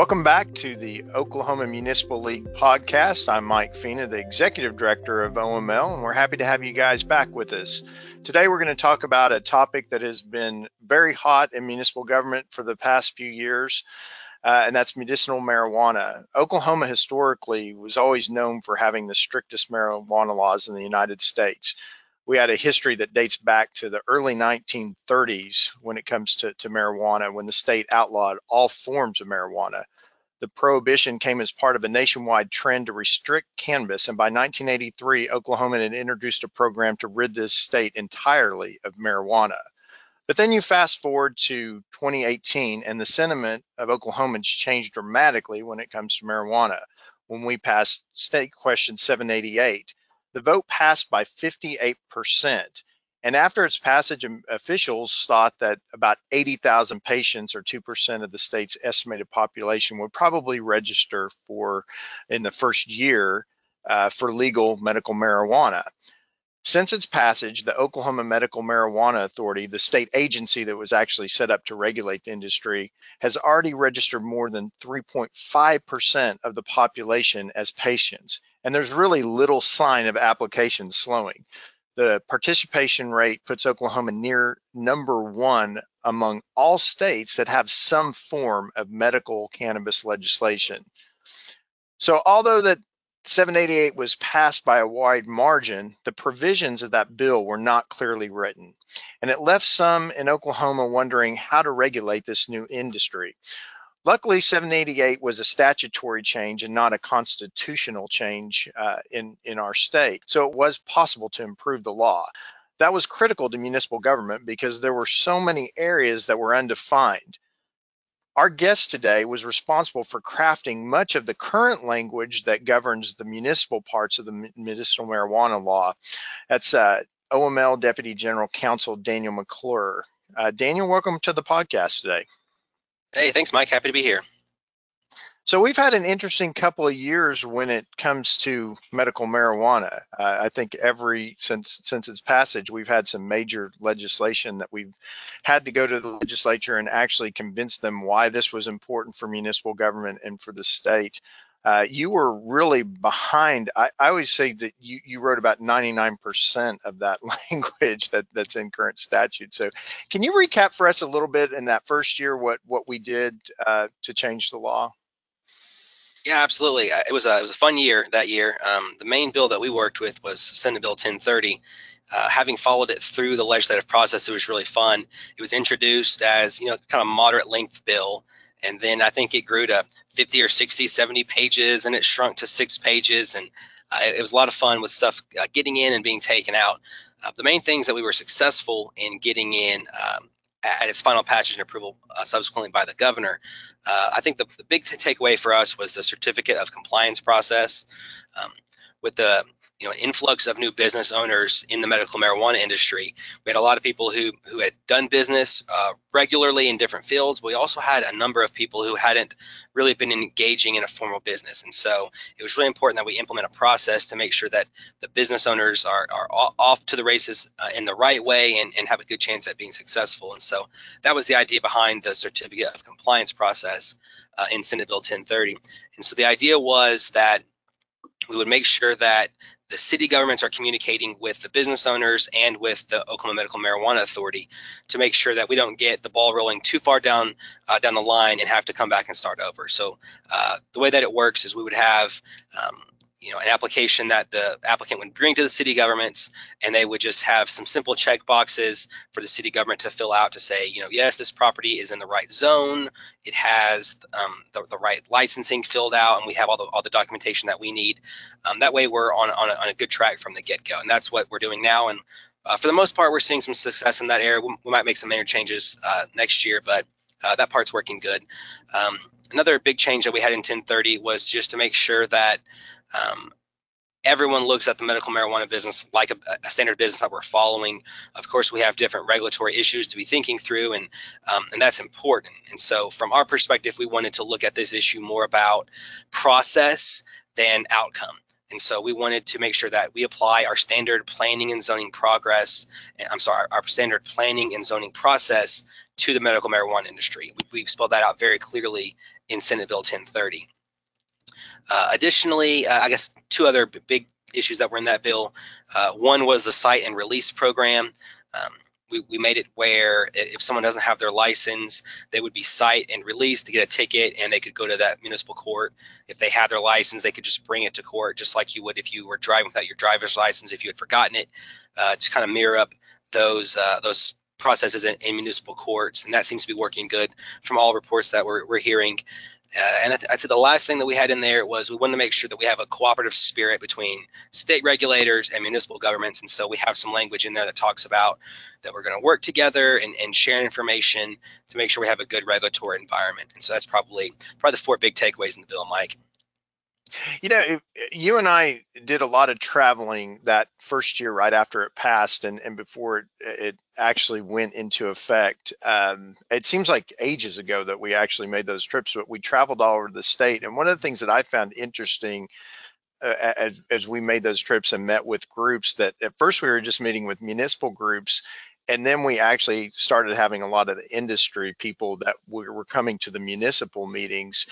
Welcome back to the Oklahoma Municipal League podcast. I'm Mike Fina, the Executive Director of OML, and we're happy to have you guys back with us. Today, we're going to talk about a topic that has been very hot in municipal government for the past few years, and that's medicinal marijuana. Oklahoma historically was always known for having the strictest marijuana laws in the United States. We had a history that dates back to the early 1930s when it comes to marijuana, when the state outlawed all forms of marijuana. The prohibition came as part of a nationwide trend to restrict cannabis, and by 1983, Oklahoma had introduced a program to rid this state entirely of marijuana. But then you fast forward to 2018, and the sentiment of Oklahomans changed dramatically when it comes to marijuana. When we passed State Question 788, the vote passed by 58%, and after its passage, officials thought that about 80,000 patients, or 2% of the state's estimated population, would probably register in the first year for legal medical marijuana. Since its passage, the Oklahoma Medical Marijuana Authority, the state agency that was actually set up to regulate the industry, has already registered more than 3.5% of the population as patients, and there's really little sign of applications slowing. The participation rate puts Oklahoma near number one among all states that have some form of medical cannabis legislation. So although that 788 was passed by a wide margin, the provisions of that bill were not clearly written, and it left some in Oklahoma wondering how to regulate this new industry. Luckily, 788 was a statutory change and not a constitutional change in our state, so it was possible to improve the law. That was critical to municipal government because there were so many areas that were undefined. Our guest today was responsible for crafting much of the current language that governs the municipal parts of the medicinal marijuana law. That's OML Deputy General Counsel Daniel McClure. Daniel, welcome to the podcast today. Hey, thanks, Mike. Happy to be here. So we've had an interesting couple of years when it comes to medical marijuana. I think since its passage, we've had some major legislation that we've had to go to the legislature and actually convince them why this was important for municipal government and for the state. You were really behind. I always say that you wrote about 99% of that language that's in current statute. So can you recap for us a little bit in that first year what we did to change the law? Yeah, absolutely. It was a fun year that year. The main bill that we worked with was Senate Bill 1030. Having followed it through the legislative process, it was really fun. It was introduced as, kind of moderate length bill. And then I think it grew to 50 or 60, 70 pages, and it shrunk to 6 pages. And it was a lot of fun with stuff getting in and being taken out. The main things that we were successful in getting in at its final passage and approval subsequently by the governor, I think the big takeaway for us was the certificate of compliance process. With the influx of new business owners in the medical marijuana industry, we had a lot of people who had done business regularly in different fields. We also had a number of people who hadn't really been engaging in a formal business, and so it was really important that we implement a process to make sure that the business owners are off to the races in the right way and have a good chance at being successful. And so that was the idea behind the certificate of compliance process in Senate Bill 1030. And so the idea was that we would make sure that the city governments are communicating with the business owners and with the Oklahoma Medical Marijuana Authority to make sure that we don't get the ball rolling too far down the line and have to come back and start over. So the way that it works is we would have an application that the applicant would bring to the city governments, and they would just have some simple check boxes for the city government to fill out to say, yes, this property is in the right zone, it has the right licensing filled out, and we have all the documentation that we need. That way we're on a good track from the get-go, and that's what we're doing now. And for the most part, we're seeing some success in that area. We might make some minor changes next year, but that part's working good. Another big change that we had in 1030 was just to make sure that everyone looks at the medical marijuana business like a standard business that we're following. Of course, we have different regulatory issues to be thinking through, and that's important. And so from our perspective, we wanted to look at this issue more about process than outcome. And so we wanted to make sure that we apply our standard planning and zoning process to the medical marijuana industry. We've spelled that out very clearly in Senate Bill 1030. Additionally, I guess two other big issues that were in that bill. One was the site and release program. We made it where if someone doesn't have their license, they would be cite and released to get a ticket, and they could go to that municipal court. If they had their license, they could just bring it to court, just like you would if you were driving without your driver's license, if you had forgotten it, to kind of mirror up those processes in municipal courts. And that seems to be working good from all reports that we're hearing. And I'd say the last thing that we had in there was we wanted to make sure that we have a cooperative spirit between state regulators and municipal governments. And so we have some language in there that talks about that we're going to work together and share information to make sure we have a good regulatory environment. And so that's probably the four big takeaways in the bill, Mike. You know, you and I did a lot of traveling that first year right after it passed and before it actually went into effect. It seems like ages ago that we actually made those trips, but we traveled all over the state. And one of the things that I found interesting as we made those trips and met with groups, that at first we were just meeting with municipal groups, and then we actually started having a lot of the industry people that were coming to the municipal meetings.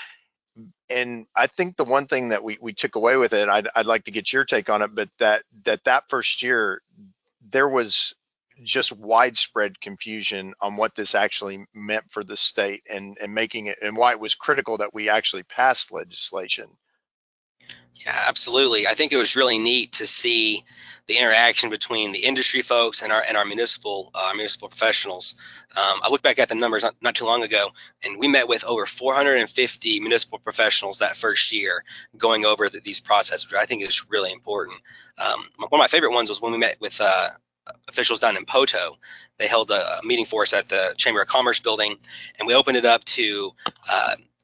And I think the one thing that we took away with it, I'd like to get your take on it, but that first year, there was just widespread confusion on what this actually meant for the state and making it, and why it was critical that we actually passed legislation. Yeah, absolutely. I think it was really neat to see the interaction between the industry folks and our municipal professionals. I looked back at the numbers not too long ago, and we met with over 450 municipal professionals that first year, going over these processes, which I think is really important. One of my favorite ones was when we met with officials down in Poteau. They held a meeting for us at the Chamber of Commerce building, and we opened it up to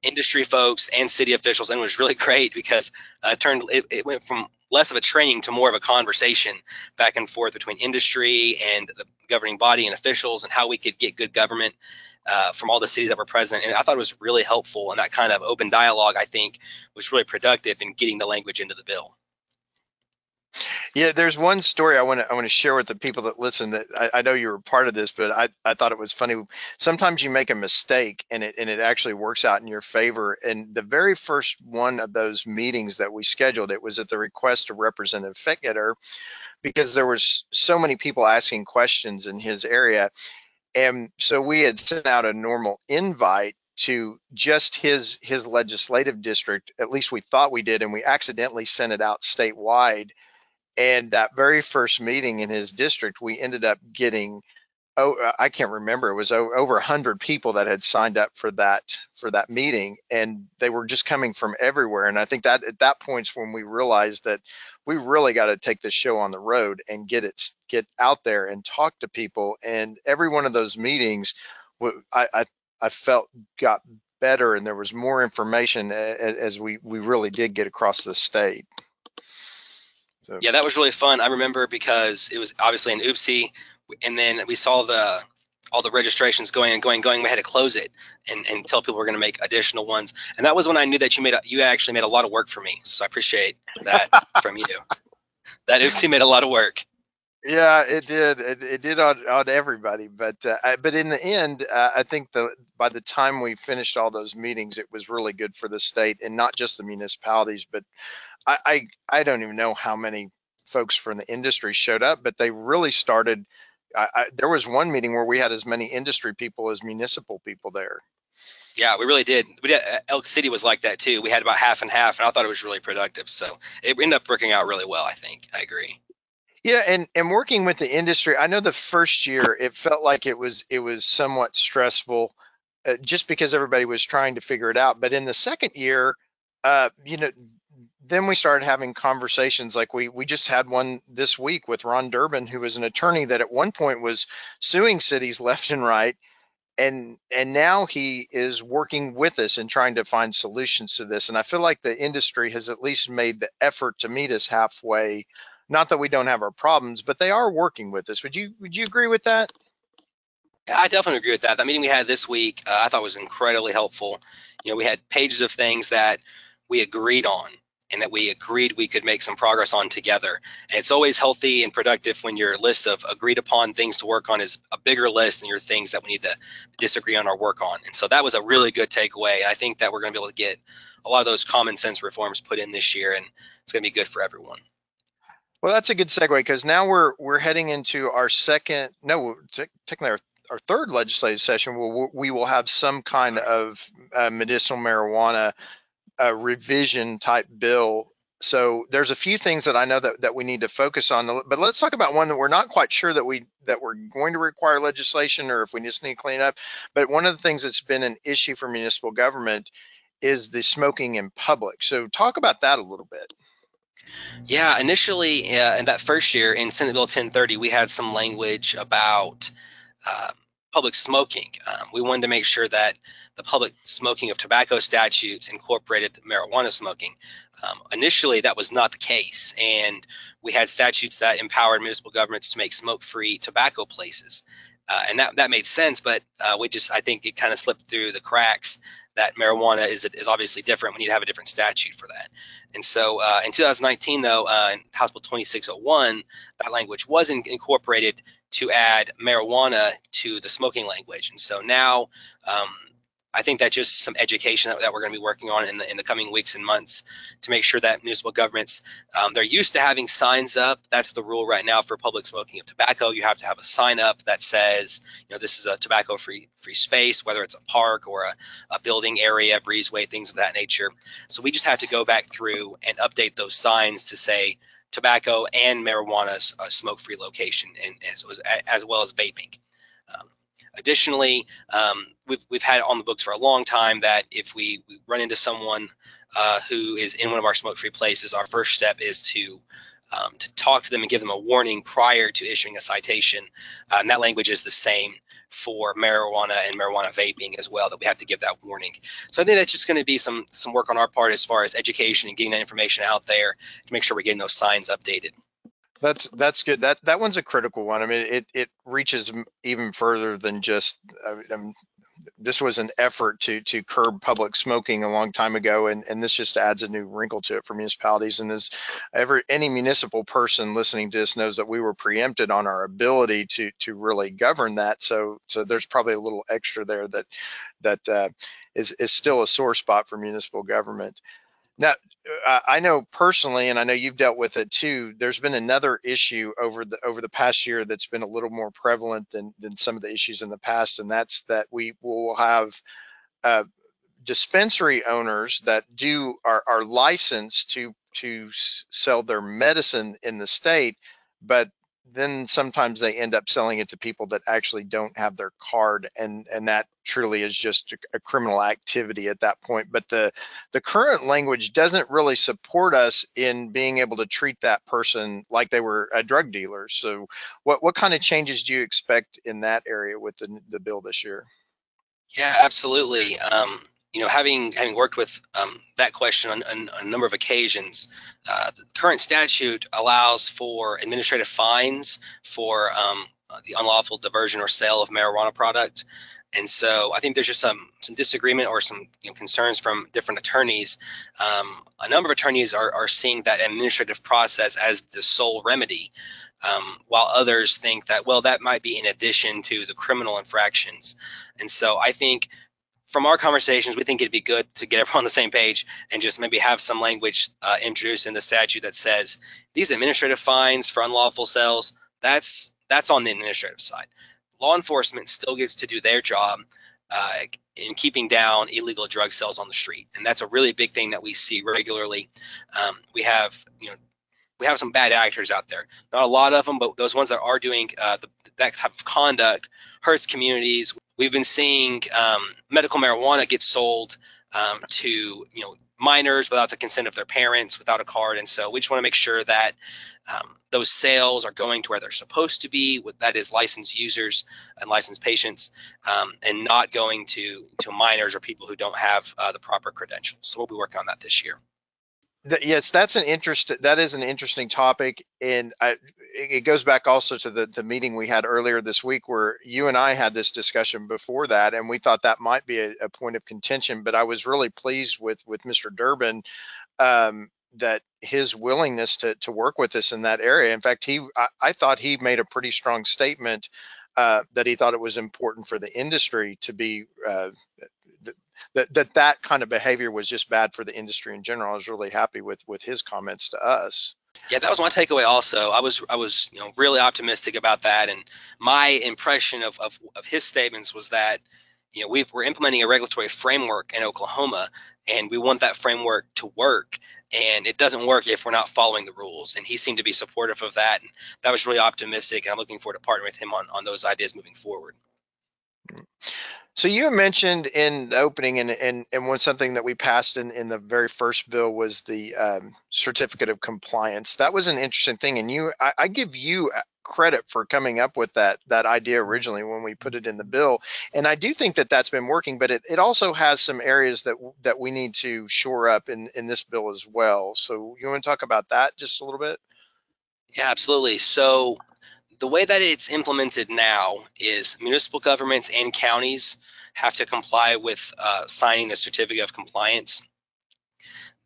industry folks and city officials, and it was really great because it went from less of a training to more of a conversation back and forth between industry and the governing body and officials, and how we could get good government from all the cities that were present. And I thought it was really helpful, and that kind of open dialogue, I think, was really productive in getting the language into the bill. Yeah, there's one story I want to share with the people that listen, that I know you were part of this, but I thought it was funny. Sometimes you make a mistake and it actually works out in your favor. And the very first one of those meetings that we scheduled, it was at the request of Representative Ficketer, because there was so many people asking questions in his area. And so we had sent out a normal invite to just his legislative district, at least we thought we did, and we accidentally sent it out statewide. And that very first meeting in his district, we ended up getting, I can't remember, it was over 100 people that had signed up for that meeting, and they were just coming from everywhere. And I think that at that point's when we realized that we really got to take this show on the road and get out there and talk to people. And every one of those meetings, I felt got better, and there was more information as we really did get across the state. So. Yeah, that was really fun. I remember because it was obviously an oopsie, and then we saw all the registrations going. We had to close it and tell people we're going to make additional ones. And that was when I knew that you actually made a lot of work for me. So I appreciate that from you. That oopsie made a lot of work. Yeah, it did. It did on everybody. But in the end, I think by the time we finished all those meetings, it was really good for the state, and not just the municipalities. But I don't even know how many folks from the industry showed up, but they really started. There was one meeting where we had as many industry people as municipal people there. Yeah, we really did. Elk City was like that too. We had about half and half, and I thought it was really productive. So it ended up working out really well, I think. I agree. Yeah, and working with the industry, I know the first year it felt like it was somewhat stressful, just because everybody was trying to figure it out. But in the second year, then we started having conversations. Like we just had one this week with Ron Durbin, who was an attorney that at one point was suing cities left and right, and now he is working with us and trying to find solutions to this. And I feel like the industry has at least made the effort to meet us halfway. Not that we don't have our problems, but they are working with us. Would you agree with that? Yeah, I definitely agree with that. That meeting we had this week, I thought was incredibly helpful. You know, we had pages of things that we agreed on, and that we agreed we could make some progress on together. And it's always healthy and productive when your list of agreed upon things to work on is a bigger list than your things that we need to disagree on or work on. And so that was a really good takeaway. And I think that we're going to be able to get a lot of those common sense reforms put in this year, and it's going to be good for everyone. Well, that's a good segue, because now we're heading into our second, no, technically our third legislative session where we will have some kind of medicinal marijuana revision type bill. So there's a few things that I know that we need to focus on, but let's talk about one that we're not quite sure that we're going to require legislation, or if we just need to clean up. But one of the things that's been an issue for municipal government is the smoking in public. So talk about that a little bit. Yeah, initially in that first year in Senate Bill 1030, we had some language about public smoking. We wanted to make sure that the public smoking of tobacco statutes incorporated marijuana smoking. Initially, that was not the case, and we had statutes that empowered municipal governments to make smoke-free tobacco places, and that made sense. But I think it kind of slipped through the cracks. That marijuana is obviously different. We need to have a different statute for that. And so in 2019, though, in House Bill 2601, that language was incorporated to add marijuana to the smoking language. And so now I think that's just some education that we're going to be working on in the coming weeks and months to make sure that municipal governments, they're used to having signs up. That's the rule right now for public smoking of tobacco. You have to have a sign up that says, you know, this is a tobacco-free space, whether it's a park or a building area, breezeway, things of that nature. So we just have to go back through and update those signs to say tobacco and marijuana's smoke-free location, and as well as vaping. Additionally, we've had it on the books for a long time that if we run into someone who is in one of our smoke-free places, our first step is to talk to them and give them a warning prior to issuing a citation. And that language is the same for marijuana and marijuana vaping as well, that we have to give that warning. So I think that's just going to be some work on our part as far as education and getting that information out there to make sure we're getting those signs updated. That's good. That one's a critical one. I mean, it reaches even further than just. I mean, this was an effort to curb public smoking a long time ago, and this just adds a new wrinkle to it for municipalities. And as any municipal person listening to this knows, that we were preempted on our ability to really govern that. So there's probably a little extra there that is still a sore spot for municipal government. Now, I know personally, and I know you've dealt with it too, there's been another issue over the past year that's been a little more prevalent than some of the issues in the past, and that's that we will have dispensary owners that are licensed to sell their medicine in the state, but then sometimes they end up selling it to people that actually don't have their card, and that truly is just a criminal activity at that point. But the current language doesn't really support us in being able to treat that person like they were a drug dealer. So what kind of changes do you expect in that area with the bill this year? Yeah, absolutely. You know, having worked with that question on a number of occasions, the current statute allows for administrative fines for the unlawful diversion or sale of marijuana product. And so I think there's just some disagreement or some concerns from different attorneys. A number of attorneys are seeing that administrative process as the sole remedy, while others think that, well, that might be in addition to the criminal infractions. And so I think from our conversations, we think it'd be good to get everyone on the same page and just maybe have some language introduced in the statute that says these administrative fines for unlawful sales, that's on the administrative side. Law enforcement still gets to do their job in keeping down illegal drug sales on the street, and that's a really big thing that we see regularly. We have some bad actors out there. Not a lot of them, but those ones that are doing that type of conduct hurts communities. We've been seeing medical marijuana get sold to minors without the consent of their parents, without a card, and so we just want to make sure that those sales are going to where they're supposed to be, that is licensed users and licensed patients, and not going to minors or people who don't have the proper credentials. So we'll be working on that this year. Yes, that is an interesting topic, and it goes back also to the meeting we had earlier this week where you and I had this discussion before that, and we thought that might be a point of contention. But I was really pleased with Mr. Durbin that his willingness to work with us in that area. In fact, I thought he made a pretty strong statement that he thought it was important for the industry to be that kind of behavior was just bad for the industry in general. I was really happy with his comments to us. Yeah, that was my takeaway also. I was really optimistic about that, and my impression of his statements was that we're implementing a regulatory framework in Oklahoma, and we want that framework to work, and it doesn't work if we're not following the rules. And he seemed to be supportive of that, and that was really optimistic, and I'm looking forward to partnering with him on those ideas moving forward. So you mentioned in the opening, and one something that we passed in the very first bill was the certificate of compliance. That was an interesting thing, and I give you credit for coming up with that idea originally when we put it in the bill. And I do think that that's been working, but it also has some areas that we need to shore up in this bill as well. So you want to talk about that just a little bit? Yeah, absolutely. So the way that it's implemented now is municipal governments and counties have to comply with signing the certificate of compliance.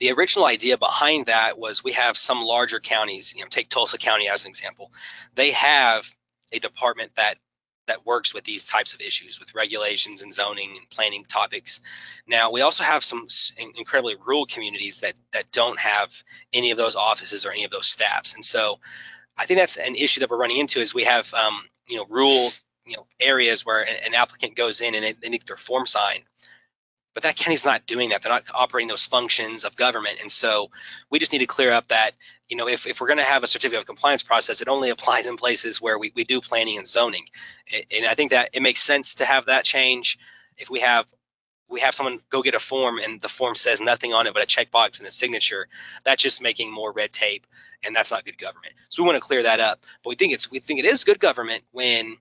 The original idea behind that was we have some larger counties, take Tulsa County as an example. They have a department that works with these types of issues, with regulations and zoning and planning topics. Now, we also have some incredibly rural communities that don't have any of those offices or any of those staffs. And so I think that's an issue that we're running into is we have, rural, areas where an applicant goes in and they need their form signed, but that county's not doing that. They're not operating those functions of government. And so we just need to clear up that, if we're going to have a certificate of compliance process, it only applies in places where we do planning and zoning. And I think that it makes sense to have that change. If we have someone go get a form and the form says nothing on it but a checkbox and a signature, that's just making more red tape, and that's not good government. So we want to clear that up. But we think it is good government when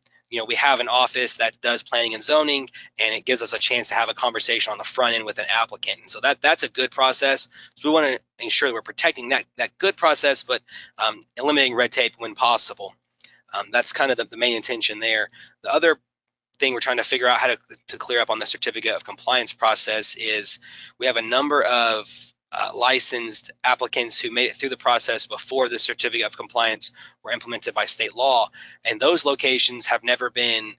we have an office that does planning and zoning, and it gives us a chance to have a conversation on the front end with an applicant. And so that's a good process. So we want to ensure that we're protecting that good process, but eliminating red tape when possible. That's kind of the main intention there. The other thing we're trying to figure out how to clear up on the certificate of compliance process is we have a number of licensed applicants who made it through the process before the certificate of compliance were implemented by state law, and those locations have never been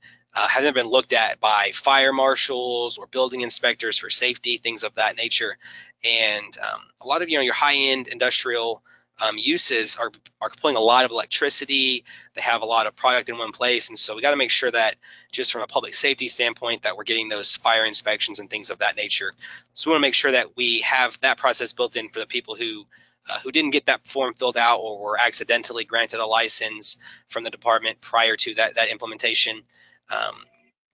looked at by fire marshals or building inspectors for safety, things of that nature. And a lot of your high-end industrial uses are pulling a lot of electricity. They have a lot of product in one place, and so we got to make sure that just from a public safety standpoint that we're getting those fire inspections and things of that nature. So we want to make sure that we have that process built in for the people who didn't get that form filled out or were accidentally granted a license from the department prior to that implementation.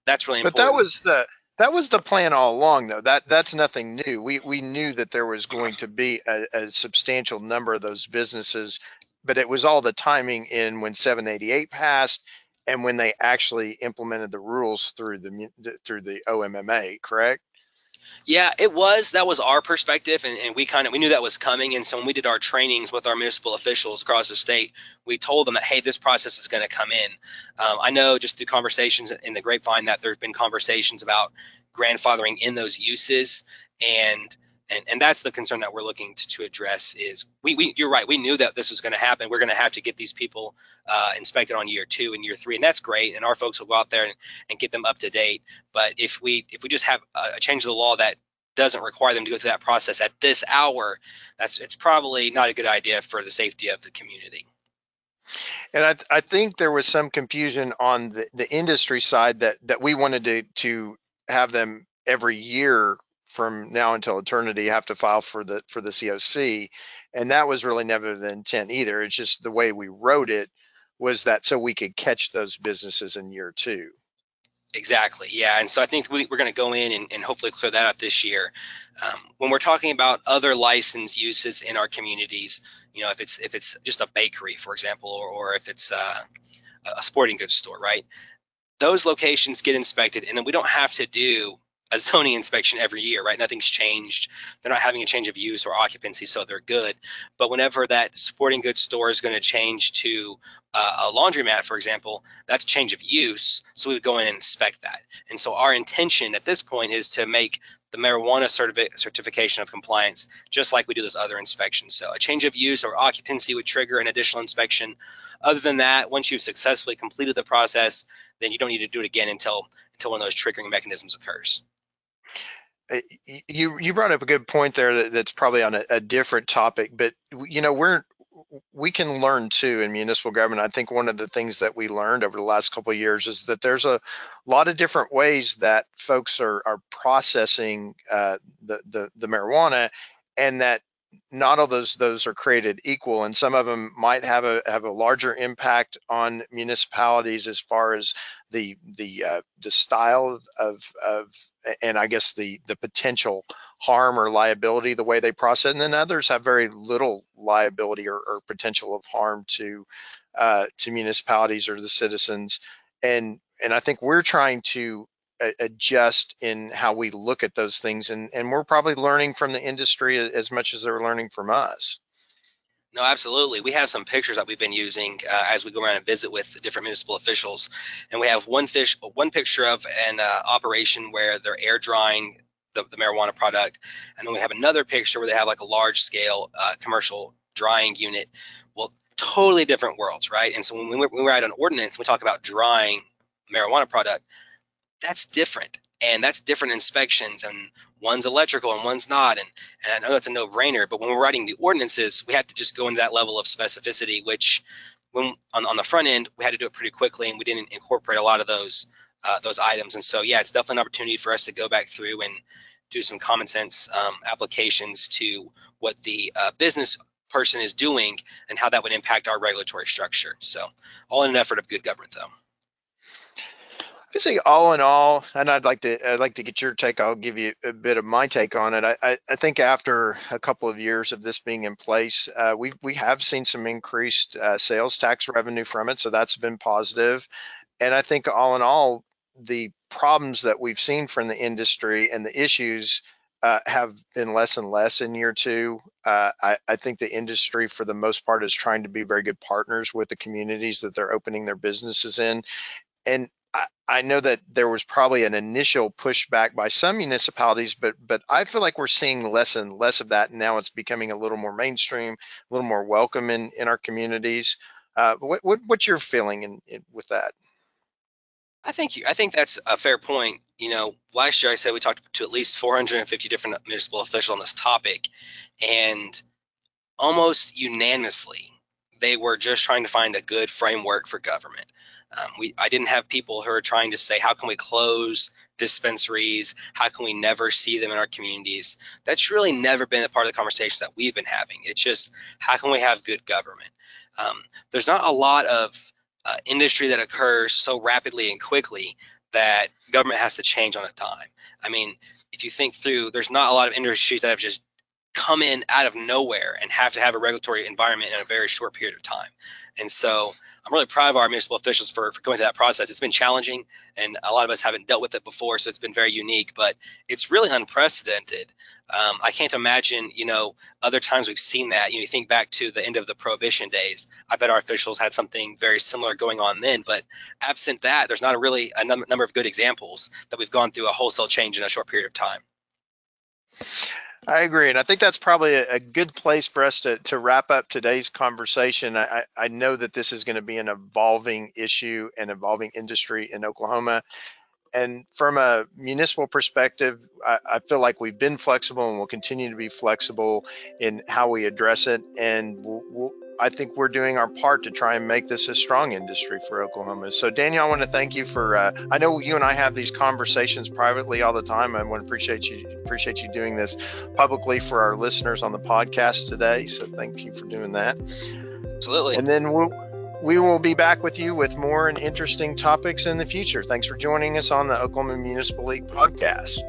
That's really important. But that was the plan all along, though. That's nothing new. We knew that there was going to be a substantial number of those businesses, but it was all the timing in when 788 passed and when they actually implemented the rules through the OMMA, correct? Yeah, it was. That was our perspective, and we knew that was coming. And so when we did our trainings with our municipal officials across the state, we told them that, hey, this process is going to come in. I know just through conversations in the grapevine that there have been conversations about grandfathering in those uses, and that's the concern that we're looking to address. Is you're right. We knew that this was going to happen. We're going to have to get these people inspected on year 2 and year 3, and that's great. And our folks will go out there and get them up to date. But if we just have a change of the law that doesn't require them to go through that process at this hour, it's probably not a good idea for the safety of the community. And I think there was some confusion on the industry side that we wanted to have them every year from now until eternity have to file for the COC, and that was really never the intent either. It's just the way we wrote it was that so we could catch those businesses in year 2. Exactly, yeah, and so I think we're going to go in and hopefully clear that up this year. When we're talking about other licensed uses in our communities, if it's just a bakery, for example, or if it's a sporting goods store, right? Those locations get inspected, and then we don't have to do a zoning inspection every year, right? Nothing's changed. They're not having a change of use or occupancy, so they're good. But whenever that sporting goods store is going to change to a laundromat, for example, that's change of use. So we would go in and inspect that. And so our intention at this point is to make the marijuana certification of compliance, just like we do those other inspections. So a change of use or occupancy would trigger an additional inspection. Other than that, once you've successfully completed the process, then you don't need to do it again until one of those triggering mechanisms occurs. You brought up a good point there that's probably on a different topic, but you know, we can learn too in municipal government. I think one of the things that we learned over the last couple of years is that there's a lot of different ways that folks are processing the marijuana, and that not all those are created equal, and some of them might have a larger impact on municipalities as far as the style of and I guess the potential harm or liability the way they process, and then others have very little liability or potential of harm to municipalities or the citizens, and I think we're trying to adjust in how we look at those things, and we're probably learning from the industry as much as they're learning from us. No, absolutely. We have some pictures that we've been using as we go around and visit with different municipal officials, and we have one picture of an operation where they're air drying the marijuana product, and then we have another picture where they have like a large scale commercial drying unit. Well, totally different worlds, right? And so when we write an ordinance, we talk about drying marijuana product. That's different, and that's different inspections, and one's electrical and one's not, and I know that's a no-brainer, but when we're writing the ordinances, we have to just go into that level of specificity, which when on the front end, we had to do it pretty quickly, and we didn't incorporate a lot of those items. And so, yeah, it's definitely an opportunity for us to go back through and do some common sense applications to what the business person is doing and how that would impact our regulatory structure. So all in an effort of good government, though. I think all in all, and I'd like to get your take. I'll give you a bit of my take on it. I think after a couple of years of this being in place, we have seen some increased sales tax revenue from it, so that's been positive. And I think all in all, the problems that we've seen from the industry and the issues have been less and less in year two. I think the industry, for the most part, is trying to be very good partners with the communities that they're opening their businesses in, and I know that there was probably an initial pushback by some municipalities, but I feel like we're seeing less and less of that. And now it's becoming a little more mainstream, a little more welcome in our communities. What's your feeling with that? I think that's a fair point. You know, last year I said we talked to at least 450 different municipal officials on this topic, and almost unanimously, they were just trying to find a good framework for government. I didn't have people who are trying to say, how can we close dispensaries? How can we never see them in our communities? That's really never been a part of the conversations that we've been having. It's just, how can we have good government? There's not a lot of industry that occurs so rapidly and quickly that government has to change on a dime. I mean, if you think through, there's not a lot of industries that have just come in out of nowhere and have to have a regulatory environment in a very short period of time. And so I'm really proud of our municipal officials for going through that process. It's been challenging, and a lot of us haven't dealt with it before, so it's been very unique, but it's really unprecedented. I can't imagine, you know, other times we've seen that. You know, you think back to the end of the Prohibition days, I bet our officials had something very similar going on then, but absent that, there's not a number of good examples that we've gone through a wholesale change in a short period of time. I agree, and I think that's probably a good place for us to wrap up today's conversation. I know that this is going to be an evolving issue and evolving industry in Oklahoma. And from a municipal perspective, I feel like we've been flexible and will continue to be flexible in how we address it. And I think we're doing our part to try and make this a strong industry for Oklahoma. So Daniel, I want to thank you for, I know you and I have these conversations privately all the time. I want to appreciate you doing this publicly for our listeners on the podcast today. So thank you for doing that. Absolutely. And then we will be back with you with more and interesting topics in the future. Thanks for joining us on the Oklahoma Municipal League podcast.